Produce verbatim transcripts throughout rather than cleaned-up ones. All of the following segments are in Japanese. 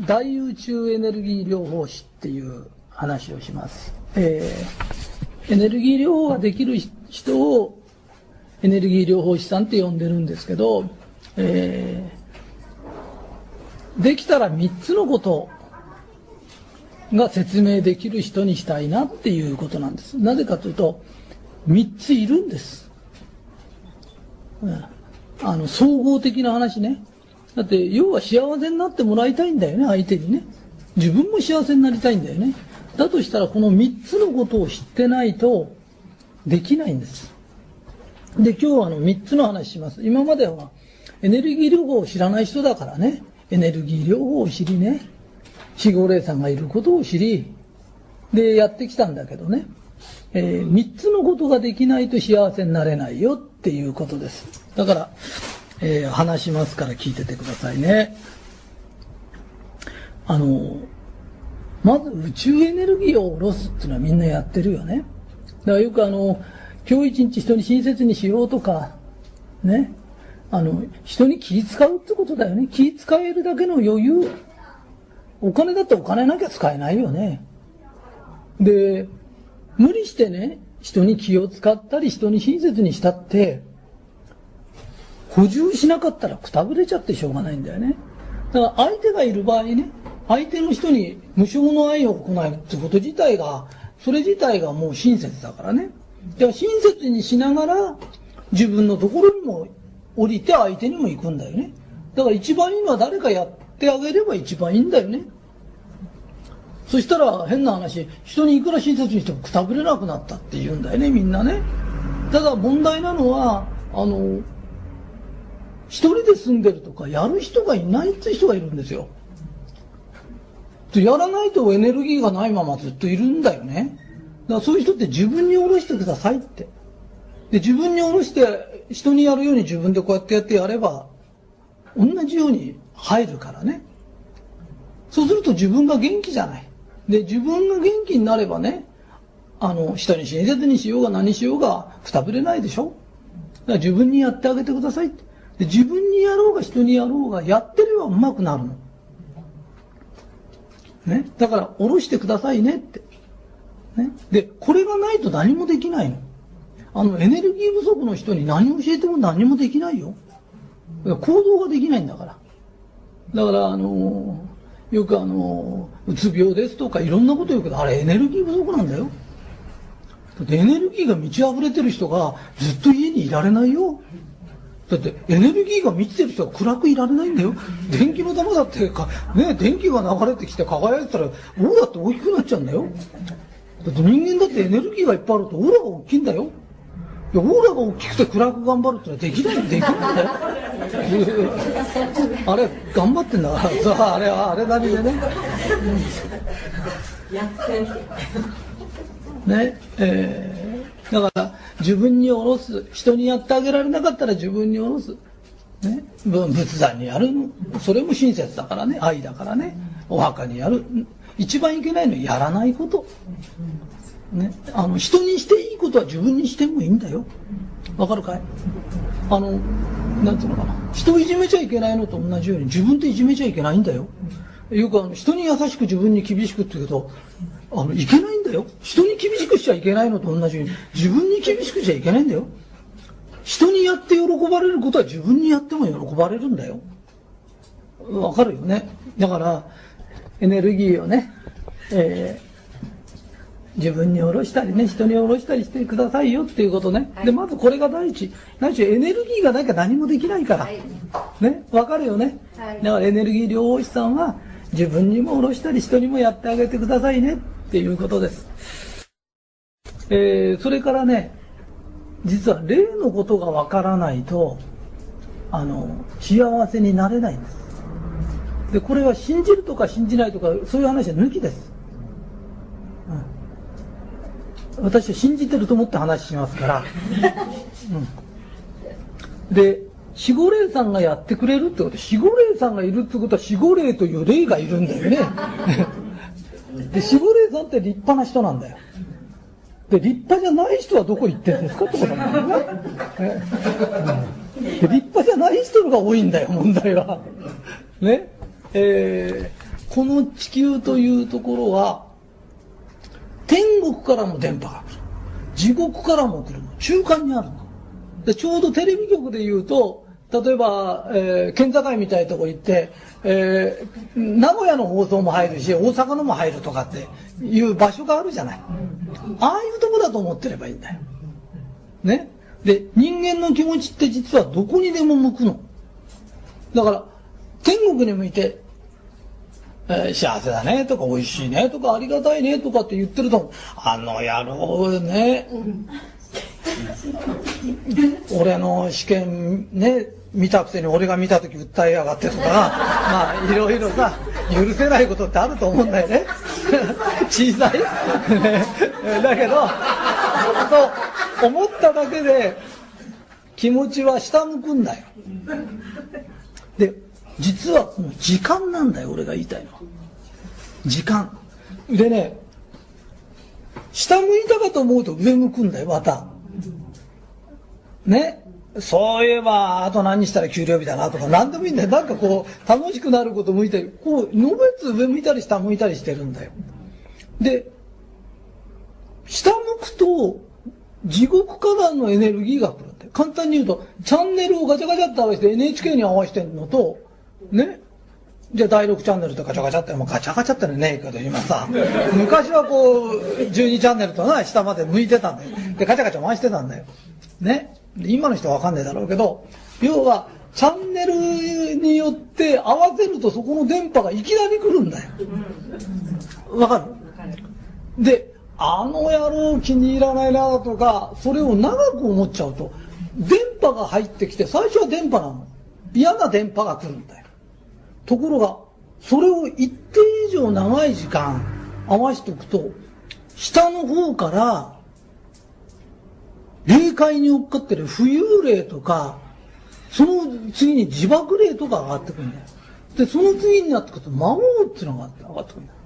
大宇宙エネルギー療法士っていう話をします。えー、エネルギー療法ができる人をエネルギー療法士さんって呼んでるんですけど、えー、できたらみっつのことが説明できる人にしたいなっていうことなんです。なぜかというと、みっついるんです。うん、あの総合的な話ね。だって要は幸せになってもらいたいんだよね、相手にね。自分も幸せになりたいんだよね。だとしたらこのみっつのことを知ってないとできないんです。で、今日はあのみっつの話します。今まではエネルギー療法を知らない人だからね、エネルギー療法を知りね、よんごーまるさんがいることを知りでやってきたんだけどね、えー、みっつのことができないと幸せになれないよっていうことです。だからえー、話しますから聞いててくださいね。あのまず宇宙エネルギーを下ろすっていうのはみんなやってるよね。だからよくあの今日一日人に親切にしようとかね、あの人に気使うってことだよね。気使えるだけの余裕、お金だってお金なきゃ使えないよね。で無理してね、人に気を使ったり人に親切にしたって補充しなかったらくたぶれちゃってしょうがないんだよね。だから相手がいる場合ね、相手の人に無償の愛を行うってこと自体が、それ自体がもう親切だからね。だから親切にしながら自分のところにも降りて相手にも行くんだよね。だから一番いいのは誰かやってあげれば一番いいんだよね。そしたら変な話、人にいくら親切にしてもくたぶれなくなったって言うんだよね、みんなね。ただ問題なのは、あの、一人で住んでるとかやる人がいないっていう人がいるんですよ。やらないとエネルギーがないままずっといるんだよね。だからそういう人って自分に下ろしてくださいって。で自分に下ろして人にやるように自分でこうやってやってやれば同じように入るからね。そうすると自分が元気じゃない。で自分が元気になればね、あの人に親切にしようが何しようがくたぶれないでしょ。だから自分にやってあげてくださいって。で自分にやろうが人にやろうがやってればうまくなるの、ね、だから下ろしてくださいねって、ね、でこれがないと何もできないの。あのエネルギー不足の人に何を教えても何もできないよ。行動ができないんだから。だからあのー、よくあのー、うつ病ですとかいろんなこと言うけど、あれエネルギー不足なんだよ。だってエネルギーが満ち溢れてる人がずっと家にいられないよ。だってエネルギーが満ちてる人は暗くいられないんだよ。電気の玉だってか、ね、電気が流れてきて輝いてたらオーラって大きくなっちゃうんだよ。だって人間だってエネルギーがいっぱいあるとオーラが大きいんだよ。いやオーラが大きくて暗く頑張るってのはできないできないんだよあれ頑張ってんだからさ、あれはあれなりでねやってね、えー、だから自分に下ろす。人にやってあげられなかったら自分に下ろす、ね、仏壇にやる。それも親切だからね、愛だからね。お墓にやる。一番いけないのはやらないこと、ね、あの人にしていいことは自分にしてもいいんだよ。わかるかい。あのなんていうのかな、人をいじめちゃいけないのと同じように自分っていじめちゃいけないんだよ。よくあの人に優しく自分に厳しくって言うけど、あのいけないんだよ。人に厳しくしちゃいけないのと同じように自分に厳しくしちゃいけないんだよ。人にやって喜ばれることは自分にやっても喜ばれるんだよ。わかるよね。だからエネルギーをね、えー、自分に下ろしたりね、人に下ろしたりしてくださいよっていうことね。でまずこれが第一。第一、エネルギーがなきゃ何もできないからね。わかるよね。だからエネルギー療法士さんは自分にも下ろしたり人にもやってあげてくださいねっていうことです。えー、それからね、実は例のことがわからないとあの幸せになれないんです。でこれは信じるとか信じないとかそういう話は抜きです。うん、私は信じてると思って話しますから。うん、でよんごーまるさんがやってくれるってこと、よんごーまるさんがいるってことはよんごーまるという霊がいるんだよね。でよんごーまるさんって立派な人なんだよ。で立派じゃない人はどこ行ってるんですかってことなんだよね。ね、で立派じゃない人が多いんだよ問題は。ね、えー、この地球というところは、天国からも電波が来る。地獄からも来る。中間にあるの。で、ちょうどテレビ局で言うと、例えば、えー、県境みたいなとこ行って、えー、名古屋の放送も入るし、大阪のも入るとかっていう場所があるじゃない。ああいうとこだと思ってればいいんだよ。ね。で、人間の気持ちって実はどこにでも向くの。だから、天国に向いて、えー、幸せだねとか、美味しいねとか、ありがたいねとかって言ってると、あの野郎ね、俺の試験ね、見たくせに俺が見たとき訴えやがってとかな、まあ、いろいろさ、許せないことってあると思うんだよね。小さいだけど、そう、思っただけで気持ちは下向くんだよ。で、実はこの時間なんだよ、俺が言いたいのは。時間。でね、下向いたかと思うと上向くんだよ、また。ね。そういえば、あと何したら給料日だなとか、何でもいいんだよ。なんかこう、楽しくなること向いて、こう、のべつ上向いたり下向いたりしてるんだよ。で、下向くと、地獄からのエネルギーが来るんだよ。簡単に言うと、チャンネルをガチャガチャって合わせて エヌエイチケー に合わせてるのと、ね。じゃあだいろくチャンネルとガチャガチャって、もうガチャガチャってのねえけど、今さ、昔はこう、じゅうにチャンネルとな、下まで向いてたんだよ。で、ガチャガチャ回してたんだよ。ね。今の人はわかんないだろうけど、要は、チャンネルによって合わせるとそこの電波がいきなり来るんだよ。わかる？で、あの野郎気に入らないなとか、それを長く思っちゃうと、電波が入ってきて、最初は電波なの。嫌な電波が来るんだよ。ところが、それを一定以上長い時間合わせておくと、下の方から、霊界に追っかってる浮遊霊とか、その次に自爆霊とか上がってくるんだよ。で、その次になってくると、魔王っていうのが上がってくるんだよ。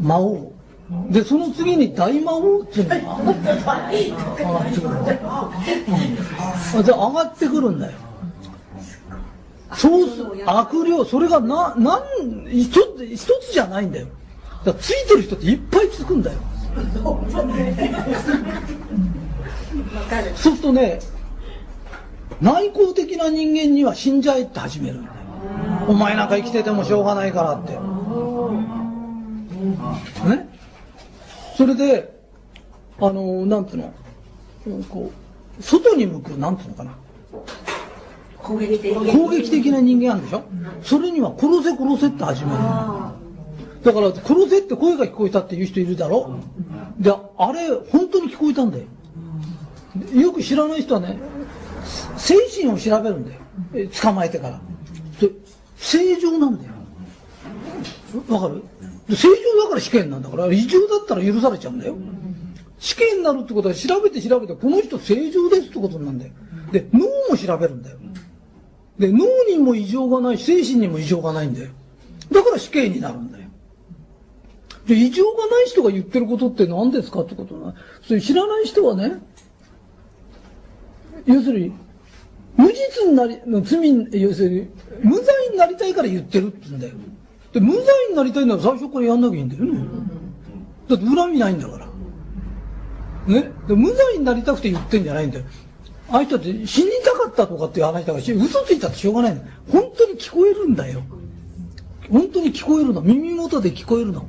魔王。で、その次に大魔王っていうのが上がってくるんだよ。で、上がってくるんだよ。そうす、悪霊、それがな、なん、一つ、一つじゃないんだよ。だからついてる人っていっぱいつくんだよ。そうするとね、内向的な人間には死んじゃえって始めるんだよ。お前なんか生きててもしょうがないからって。ね。それで、あのー、なんていうの、こう、外に向く、なんていうのかな。攻撃的。攻撃的な人間あるでしょ？それには殺せ殺せって始めるんだよ。だから、殺せって声が聞こえたっていう人いるだろ？で、あれ、本当に聞こえたんだよ。よく知らない人はね、精神を調べるんだよ。捕まえてから。で、正常なんだよ。わかる？で、正常だから死刑なんだから、異常だったら許されちゃうんだよ。死刑になるってことは調べて調べて、この人正常ですってことなんだよ。で、脳も調べるんだよ。で、脳にも異常がない、精神にも異常がないんだよ。だから死刑になるんだよ。で、異常がない人が言ってることって何ですかってことな。それ知らない人はね、要するに、無実になり、罪、要するに、無罪になりたいから言ってるって言うんだよ。で、無罪になりたいなら最初からやんなきゃいいんだよね。だって恨みないんだから。ね。で、無罪になりたくて言ってんじゃないんだよ。ああいう人って死にたかったとかって話だから、嘘ついたってしょうがないんだよ。本当に聞こえるんだよ。本当に聞こえるの。耳元で聞こえるの。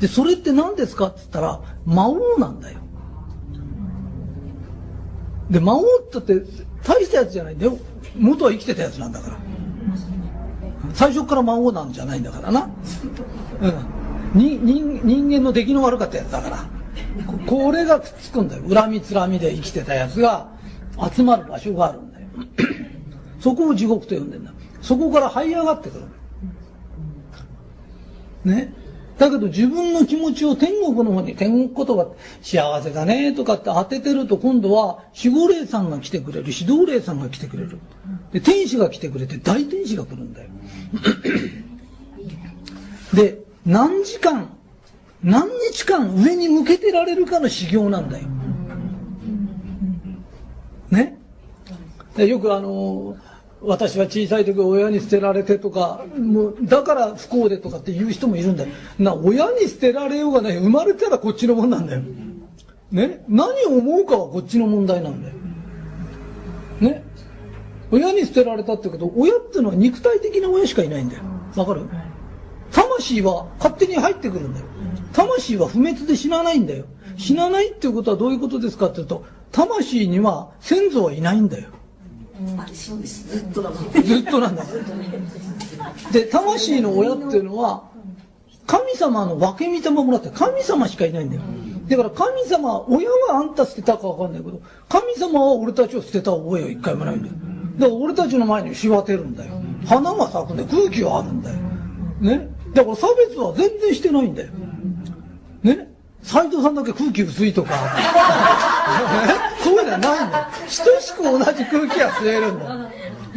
で、それって何ですかって言ったら、魔王なんだよ。で、魔王って言って大したやつじゃないんだよ。元は生きてたやつなんだから。最初から魔王なんじゃないんだからな。うん。に、人、人間の出来の悪かったやつだから。これがくっつくんだよ。恨みつらみで生きてたやつが集まる場所があるんだよ。そこを地獄と呼んでんだ。そこから這い上がってくる。ね。だけど自分の気持ちを天国の方に、天国言葉って幸せだねとかって当ててると、今度は守護霊さんが来てくれる、指導霊さんが来てくれる。で、天使が来てくれて、大天使が来るんだよ。で、何時間、何日間上に向けてられるかの修行なんだよ。ね。で、よくあのー、私は小さい時親に捨てられてとか、もうだから不幸でとかって言う人もいるんだよ。な、親に捨てられようがない、生まれたらこっちのもんなんだよ。ね、何を思うかはこっちの問題なんだよ。ね、親に捨てられたってこと、親ってのは肉体的な親しかいないんだよ。わかる？魂は勝手に入ってくるんだよ。魂は不滅で死なないんだよ。死なないっていうことはどういうことですかって言うと、魂には先祖はいないんだよ。そうです、ずっとだもん。ずっとなんだ。で、魂の親っていうのは神様の分け御霊もらって、神様しかいないんだよ。だから神様、親はあんた捨てたかわかんないけど、神様は俺たちを捨てた覚えは一回もないんだよ。だから俺たちの前にしわてるんだよ。花が咲くんだよ。空気はあるんだよ。ね。だから差別は全然してないんだよ。ね。斎藤さんだけ空気薄いとか。ね、そういうのはないんだよ。等しく同じ空気は吸えるんだよ。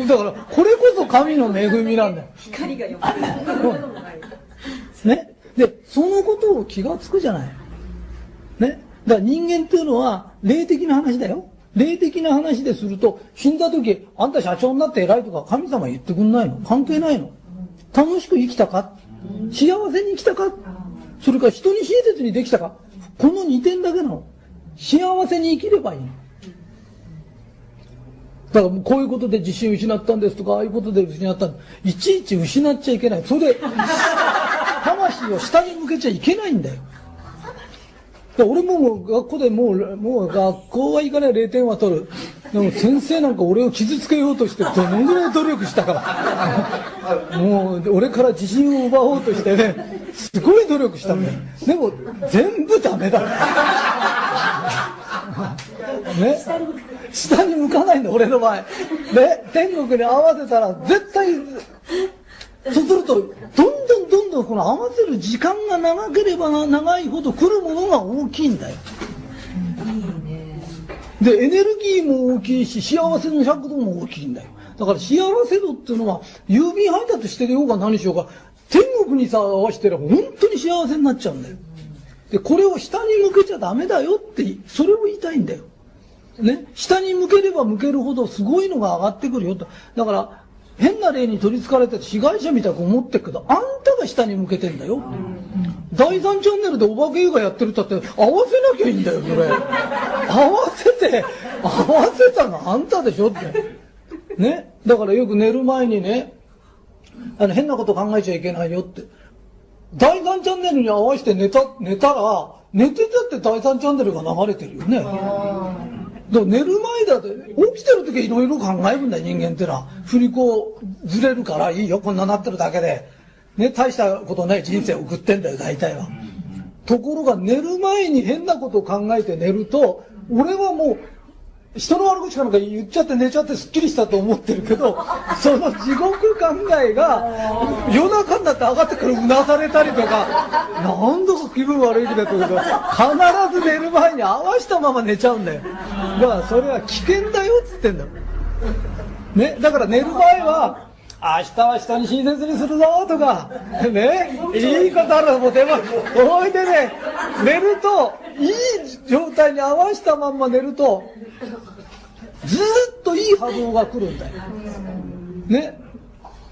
だから、これこそ神の恵みなんだよ。光がよくない。ね。で、そのことを気がつくじゃない。ね。だから人間っていうのは、霊的な話だよ。霊的な話ですると、死んだ時、あんた社長になって偉いとか神様言ってくんないの？関係ないの？楽しく生きたか？幸せに生きたか？それから人に親切にできたか？このにてんだけなの。幸せに生きればいいの。だからもうこういうことで自信失ったんですとか、ああいうことで失ったんです。いちいち失っちゃいけない。それで、魂を下に向けちゃいけないんだよ。俺も学校でもう、もう学校は行かない、れいてんは取る。でも先生なんか俺を傷つけようとして、どのぐらい努力したから。もう、俺から自信を奪おうとしてね、すごい努力したんだよ。でも、全部ダメだね。下に向かないんだ、俺の場合。で、天国に合わせたら、絶対、そうすると、どんどんどんどんこの合わせる時間が長ければ長いほど来るものが大きいんだよ。いいね。で、エネルギーも大きいし、幸せの尺度も大きいんだよ。だから幸せ度っていうのは、郵便配達してようが何しようが、天国にさ、合わせてれば本当に幸せになっちゃうんだよ。で、これを下に向けちゃダメだよって、それを言いたいんだよ。ね。下に向ければ向けるほどすごいのが上がってくるよと。だから、変な霊に取り憑かれて被害者みたく思ってるけど、あんたが下に向けてんだよ。だいさんチャンネルでお化け映画やってるったって、合わせなきゃいいんだよ、それ。合わせて、合わせたのあんたでしょって。ね。だからよく寝る前にね、あの、変なこと考えちゃいけないよって。だいさんチャンネルに合わせて寝た、寝たら、寝てたってだいさんチャンネルが流れてるよね。だから寝る前だって、起きてる時いろいろ考えるんだよ、人間ってのは。振り子ずれるからいいよ、こんななってるだけで。ね、大したことない人生送ってんだよ、大体は。ところが寝る前に変なことを考えて寝ると、俺はもう、人の悪口かなんか言っちゃって寝ちゃってスッキリしたと思ってるけど、その地獄考えが、夜中になって上がってくる、うなされたりとか、何度か気分悪いんだけど、必ず寝る前に合わしたまま寝ちゃうんだよ。だからそれは危険だよっつってんだよ。ね、だから寝る前は、明日は下に親切にするぞとか、ね、いいことあるもうでも、おいでね、寝ると、いい状態に合わしたまんま寝ると、ずーっといい波動が来るんだよ。ね。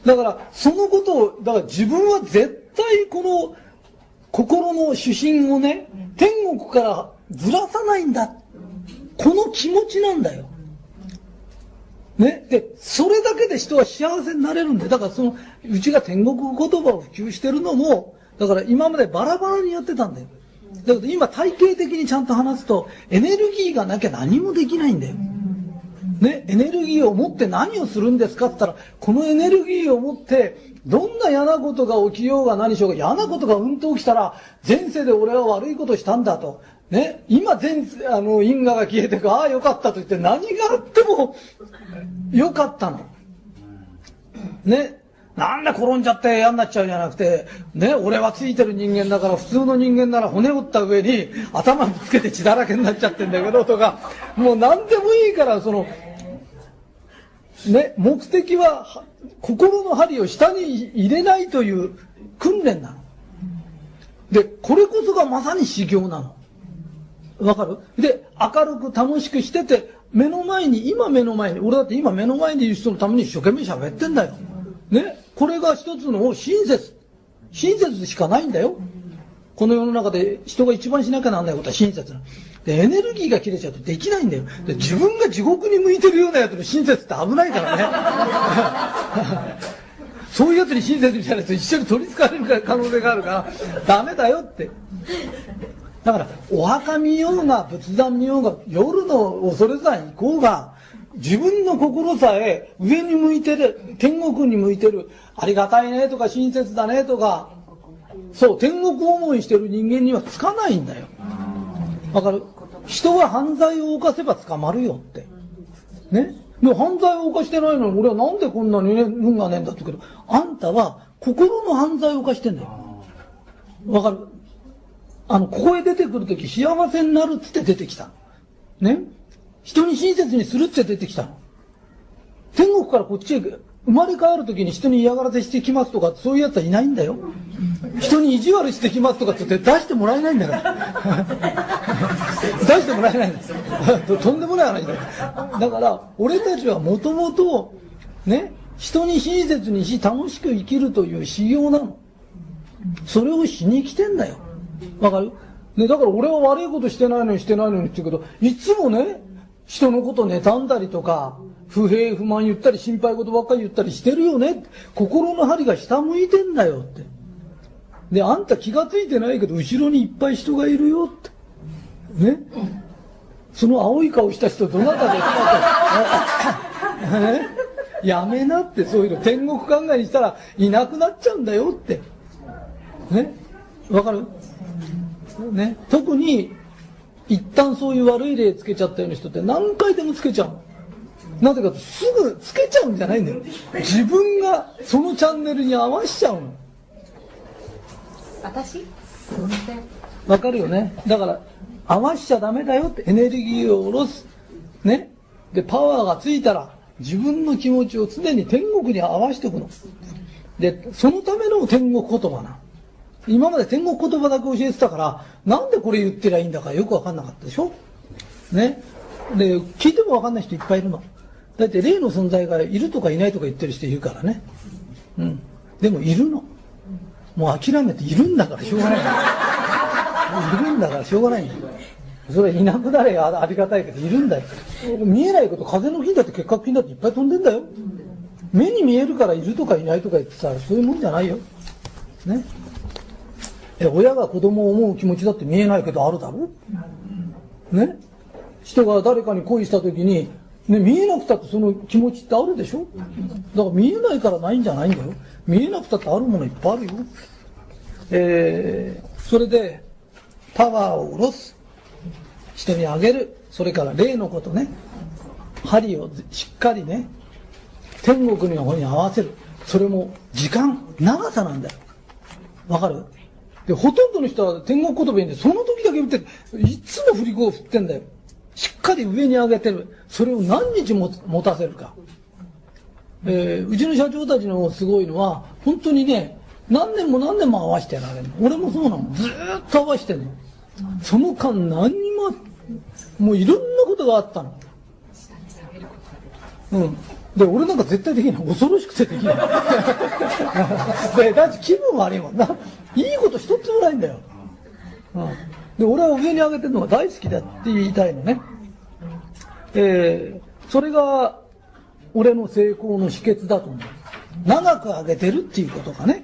だから、そのことを、だから自分は絶対この心の主心をね、天国からずらさないんだ。この気持ちなんだよ。ね。で、それだけで人は幸せになれるんで、だからその、うちが天国言葉を普及してるのも、だから今までバラバラにやってたんだよ。だけど今体系的にちゃんと話すと、エネルギーがなきゃ何もできないんだよ。ね。エネルギーを持って何をするんですかって言ったら、このエネルギーを持って、どんな嫌なことが起きようが何しようが、嫌なことがうんと起きたら、前世で俺は悪いことしたんだと。ね、今全、あの、因果が消えてく、ああよかったと言って何があってもよかったの。ね、なんで転んじゃって嫌になっちゃうんじゃなくて、ね、俺はついてる人間だから普通の人間なら骨折った上に頭ぶつけて血だらけになっちゃってんだけどとか、もう何でもいいから、その、ね、目的は心の針を下に入れないという訓練なの。で、これこそがまさに修行なの。わかる？で、明るく楽しくしてて、目の前に、今目の前に、俺だって今目の前にいる人のために一生懸命喋ってんだよ。ね。これが一つの親切。親切でしかないんだよ。この世の中で人が一番しなきゃなんないことは親切な。で、エネルギーが切れちゃうとできないんだよ。で、自分が地獄に向いてるようなやつの親切って危ないからね。そういうやつに親切みたいなやつ一緒に取り憑かれる可能性があるから、ダメだよって。だから、お墓見ようが、仏壇見ようが、夜の恐山行こうが、自分の心さえ上に向いてる、天国に向いてる、ありがたいねとか親切だねとか、そう、天国思いしてる人間にはつかないんだよ。だから、人は犯罪を犯せば捕まるよって。ね。で、犯罪を犯してないのに、俺はなんでこんなにね、運がねえんだって言うけど、あんたは心の犯罪を犯してんだよ。わかる？あの、ここへ出てくるとき、幸せになるっつって出てきたの。ね。人に親切にするって出てきたの。天国からこっちへ生まれ変わるときに人に嫌がらせしてきますとか、そういうやつはいないんだよ。人に意地悪してきますとかって出してもらえないんだから。出してもらえないんだよ。とんでもない話だよ。だから、俺たちはもともと、ね、人に親切にし、楽しく生きるという修行なの。それをしに来てんだよ。わかる？ね、だから俺は悪いことしてないのにしてないのにって言うけど、いつもね、人のこと妬んだりとか、不平不満言ったり、心配事ばっかり言ったりしてるよね。心の針が下向いてんだよって。で、あんた気がついてないけど、後ろにいっぱい人がいるよって。ね、その青い顔した人どなたですかって、ね、やめなって、そういうの。天国考えにしたらいなくなっちゃうんだよって。ね、わかる？ね、特に一旦そういう悪い例つけちゃったような人って何回でもつけちゃう。なぜかとすぐつけちゃうんじゃないんだよ。自分がそのチャンネルに合わしちゃうの。私？わかるよね。だから合わしちゃダメだよって、エネルギーを下ろす。ね。で、パワーがついたら自分の気持ちを常に天国に合わしておくの。で、そのための天国言葉な。今まで天国言葉だけ教えてたから、なんでこれ言ってりゃいいんだかよくわかんなかったでしょ？ね。で、聞いてもわかんない人いっぱいいるの。だって霊の存在がいるとかいないとか言ってる人いるからね。うん。でもいるの。もう諦めているんだからしょうがない。いるんだからしょうがないんだよ。それいなくなればありがたいけど、いるんだよ。見えないこと、風邪の菌だって結核菌だっていっぱい飛んでんだよ。目に見えるからいるとかいないとか言ってさ、そういうもんじゃないよ。ね。え、親が子供を思う気持ちだって見えないけどあるだろ？ね？人が誰かに恋したときに、ね、見えなくたってその気持ちってあるでしょ？だから見えないからないんじゃないんだよ。見えなくたってあるものいっぱいあるよ。えー、それで、パワーを下ろす。人にあげる。それから霊のことね。針をしっかりね、天国の方に合わせる。それも時間、長さなんだよ。わかる？で、ほとんどの人は天国言葉言うんで、その時だけ言ってる。いつも振り子を振ってんだよ。しっかり上に上げてる。それを何日も持たせるか。えー、うちの社長たちのすごいのは、本当にね、何年も何年も合わせてやられるの。俺もそうなの。ずーっと合わせてんの。その間何にも、もういろんなことがあったの。うん。で、俺なんか絶対できない。恐ろしくてできない。で、だって気分悪いもんな。いいこと一つもないんだよ。うん。で、俺は上に上げてるのが大好きだって言いたいのね。えー、それが、俺の成功の秘訣だと思う。長く上げてるっていうことかね。